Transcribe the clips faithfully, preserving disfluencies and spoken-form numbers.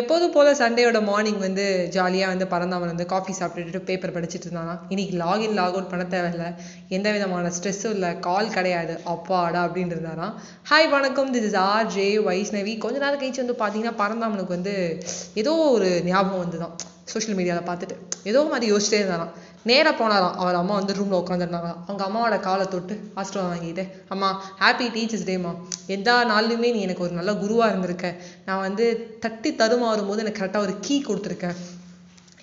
எப்போதும் போல் சண்டேயோட மார்னிங் வந்து ஜாலியாக வந்து பரந்தாமன் வந்து காஃபி சாப்பிட்டுட்டு பேப்பர் படிச்சுட்டு இருந்தானா. இன்றைக்கி லாகின் லாக் அவுட் பண்ண தேவையில்லை, எந்த விதமான ஸ்ட்ரெஸ்ஸும் இல்லை, கால் கிடையாது, அப்பாடா அப்படின்னு இருந்தானா. ஹாய் வணக்கம், this is R J Vaishnavi. கொஞ்ச நேரம் கழிச்சு வந்து பார்த்தீங்கன்னா பரந்தாமனுக்கு வந்து ஏதோ ஒரு ஞாபகம் வந்து தான் சோஷியல் மீடியாவில் பார்த்துட்டு ஏதோ மாதிரி யோசிச்சிட்டே இருந்தானா. நேராக போனாராம், அவர் அம்மா வந்து ரூமில் உட்காந்துருந்தாங்க. அவங்க அம்மாவோட காலை தொட்டு ஆசீர்வாதம் வாங்கிட்டு, அம்மா ஹாப்பி டீச்சர்ஸ் டேம்மா, எல்லா நாளிலுமே நீ எனக்கு ஒரு நல்ல குருவாக இருந்திருக்க, நான் வந்து தட்டி தடுமாறும் போது எனக்கு கரெக்டாக ஒரு கீ கொடுத்துருக்கேன்,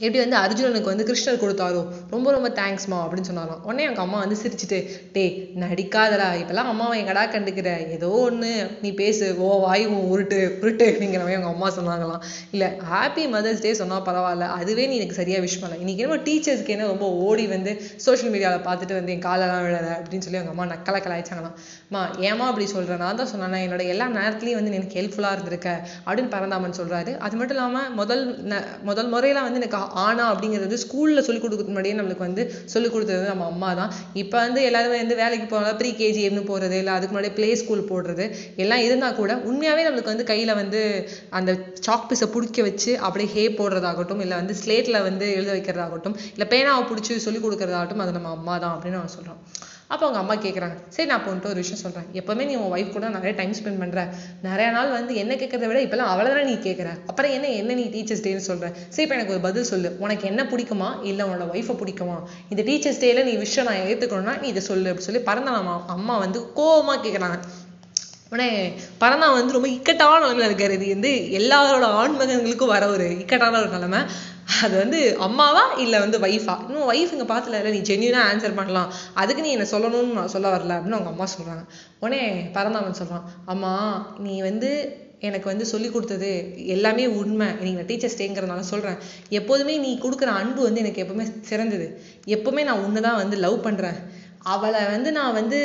எப்படி வந்து அர்ஜுனனுக்கு வந்து கிருஷ்ணர் கொடுத்தாரோ, ரொம்ப ரொம்ப தேங்க்ஸ்மா அப்படின்னு சொன்னாராம். உடனே எங்கள் அம்மா வந்து சிரிச்சுட்டு, டே நடிக்காதடா, இப்போல்லாம் அம்மாவை எங்கடா கண்டுக்கிற, ஏதோ ஒன்று நீ பேசு, ஓ வாய் ஓ உருட்டு உருட்டு அப்படிங்கிற மாதிரி அவங்க அம்மா சொன்னாங்களாம். இல்லை ஹாப்பி மதர்ஸ் டே சொன்னால் பரவாயில்ல, அதுவே நீ எனக்கு சரியாக விஷ் பண்ணல, இன்றைக்கி என்னமோ டீச்சர்ஸ்க்கு என்ன ரொம்ப ஓடி வந்து சோஷியல் மீடியாவில் பார்த்துட்டு வந்து என் காலெல்லாம் விழலை அப்படின்னு சொல்லி அவங்க அம்மா நக்கலை கலாய்ச்சாங்களாம். அம்மா ஏமா அப்படி சொல்கிறேன், நான் தான் சொன்னேன்னா என்னோட எல்லா நேரத்துலையும் வந்து எனக்கு ஹெல்ப்ஃபுல்லாக இருந்திருக்க அப்படின்னு பரந்தாமன் சொல்கிறாரு. அது மட்டும் இல்லாமல் முதல் முதல் முறையெல்லாம் வந்து எனக்கு ஆனா அப்படிங்கிறது ஸ்கூலில் சொல்லிக் கொடுக்குறது முன்னாடியே நம்மளுக்கு வந்து சொல்லிக் கொடுத்தது நம்ம அம்மா தான். இப்போ வந்து எல்லாருமே வந்து வேலைக்கு போனாலும் ப்ரீ கேஜி எம்னு போகிறது, இல்லை அதுக்கு முன்னாடி ப்ளே ஸ்கூல் போடுறது எல்லாம் இருந்தால் கூட உண்மையாகவே நம்மளுக்கு வந்து கையில் வந்து அந்த சாக் பீஸை பிடிக்க வச்சு அப்படியே ஹே போடுறதாகட்டும், இல்லை வந்து ஸ்லேட்டில் வந்து எழுத வைக்கிறதாகட்டும், இல்லை பேனாவை பிடிச்சி சொல்லிக் கொடுக்குறதாகட்டும், அது நம்ம அம்மா தான் அப்படின்னு அவன் சொல்கிறான். அப்போ அவங்க அம்மா கேட்குறாங்க, சரி நான் இப்போ ஒரு விஷயம் சொல்கிறேன், எப்போவுமே நீ உன் ஒய்ஃப் கூட நிறைய டைம் ஸ்பெண்ட் பண்ணுற, நிறையா நாள் வந்து என்ன கேட்கறத விட இப்போல்லாம் அவளை தானே நீ கேட்குற, அப்புறம் என்ன என்ன நீ டீச்சர்ஸ் டேன்னு சொல்கிற, சரி இப்போ எனக்கு ஒரு பதில் சொல்லு, உனக்கு என்ன பிடிக்குமா, இல்லை உன்னோட ஒய்ஃபை பிடிக்குமா, இந்த டீச்சர்ஸ் டேயில் நீ விஷயம் நான் ஏற்றுக்கணும்னா நீ இதை சொல்லு அப்படின்னு சொல்லி பரந்தாமன் அம்மா வந்து கோவமாக கேட்குறாங்க. உடனே பரந்தாமன் வந்து ரொம்ப இக்கட்டான நிலைமையில் இருக்காரு. இது வந்து எல்லாரோட ஆண்மகன்களுக்கும் வர ஒரு இக்கட்டான ஒரு நிலைமை. அது வந்து அம்மாவா இல்லை வந்து ஒய்ஃபா, இன்னும் ஒய்ஃப் இங்கே பார்த்துல இல்லை, நீ ஜென்யூனாக ஆன்சர் பண்ணலாம், அதுக்கு நீ என்னை சொல்லணும்னு நான் சொல்ல வரல அப்படின்னு அவங்க அம்மா சொல்கிறாங்க. உடனே பரந்தாமன் சொல்கிறான், அம்மா நீ வந்து எனக்கு வந்து சொல்லிக் கொடுத்தது எல்லாமே உண்மை, எனக்கு நான் டீச்சர்ஸ் டேங்கிறதுனால சொல்கிறேன், எப்போதுமே நீ கொடுக்குற அன்பு வந்து எனக்கு எப்போவுமே சிறந்தது, எப்போவுமே நான் உன்னை தான் வந்து லவ் பண்ணுறேன், அவளை வந்து நான் வந்து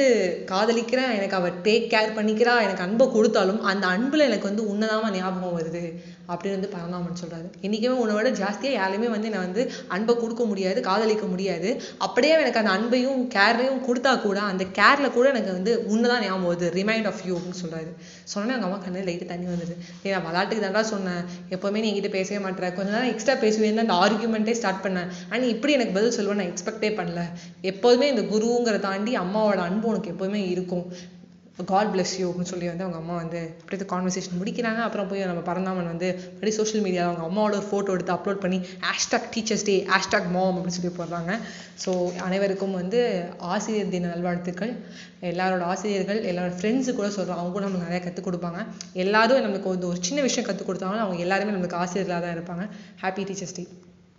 காதலிக்கிறேன், எனக்கு அவள் டேக் கேர் பண்ணிக்கிறா, எனக்கு அன்பை கொடுத்தாலும் அந்த அன்பில் எனக்கு வந்து உன்னதாம ஞாபகம் வருது அப்படின்னு வந்து பரந்தாமன் சொல்கிறாரு. என்றைக்குமே உன்னை விட ஜாஸ்தியாக யாருமே வந்து என்னை வந்து அன்பை கொடுக்க முடியாது, காதலிக்க முடியாது, அப்படியே எனக்கு அந்த அன்பையும் கேர்லையும் கொடுத்தா கூட அந்த கேரில் கூட எனக்கு வந்து உன்னதான் ஞாபகம் வருது, ரிமைண்ட் ஆஃப் யூ அப்படின்னு சொல்கிறாரு. சொன்னோன்னே எங்கள் அம்மா கண்ணு லைட்டு தண்ணி வந்துடுது. நான் விளாட்டுக்கு தாண்டா சொன்னேன், எப்போவுமே நீ என்கிட்ட பேசவே மாட்டேன், கொஞ்ச நேரம் எக்ஸ்ட்ரா பேசுவேன்னு அந்த ஆர்கியூமெண்ட்டே ஸ்டார்ட் பண்ணேன், ஆனால் இப்படி எனக்கு பதில் சொல்லுவேன் நான் எக்ஸ்பெக்டே பண்ணல, எப்போதுமே இந்த குருவும் தாண்டி அம்மாவோட அன்பு உனக்கு எப்பவுமே இருக்கும், காட் பிளஸ் யூ அப்படின்னு சொல்லி வந்து அவங்க அம்மா வந்து அப்படியே கான்வர்சேஷன் முடிக்கிறாங்க. அப்புறம் போய் நம்ம பரந்தாமன் வந்து அப்படி சோஷியல் மீடியாவில் அவங்க அம்மாவோட ஒரு ஃபோட்டோ எடுத்து அப்லோட் பண்ணி hashtag teachers day hashtag mom அப்படின்னு சொல்லி போடுறாங்க. ஸோ அனைவருக்கும் வந்து ஆசிரியர் தின நல்வாழ்த்துக்கள். எல்லாரோட ஆசிரியர்கள் எல்லாரோட ஃப்ரெண்ட்ஸு கூட சொல்கிறாங்க, அவங்க கூட நம்மளுக்கு நிறையா கற்றுக் கொடுப்பாங்க, எல்லாரும் நம்மளுக்கு வந்து ஒரு சின்ன விஷயம் கற்றுக் கொடுத்தாலும் அவங்க எல்லாருமே நம்மளுக்கு ஆசிரியர்களாக தான் இருப்பாங்க. ஹாப்பி டீச்சர்ஸ் டே.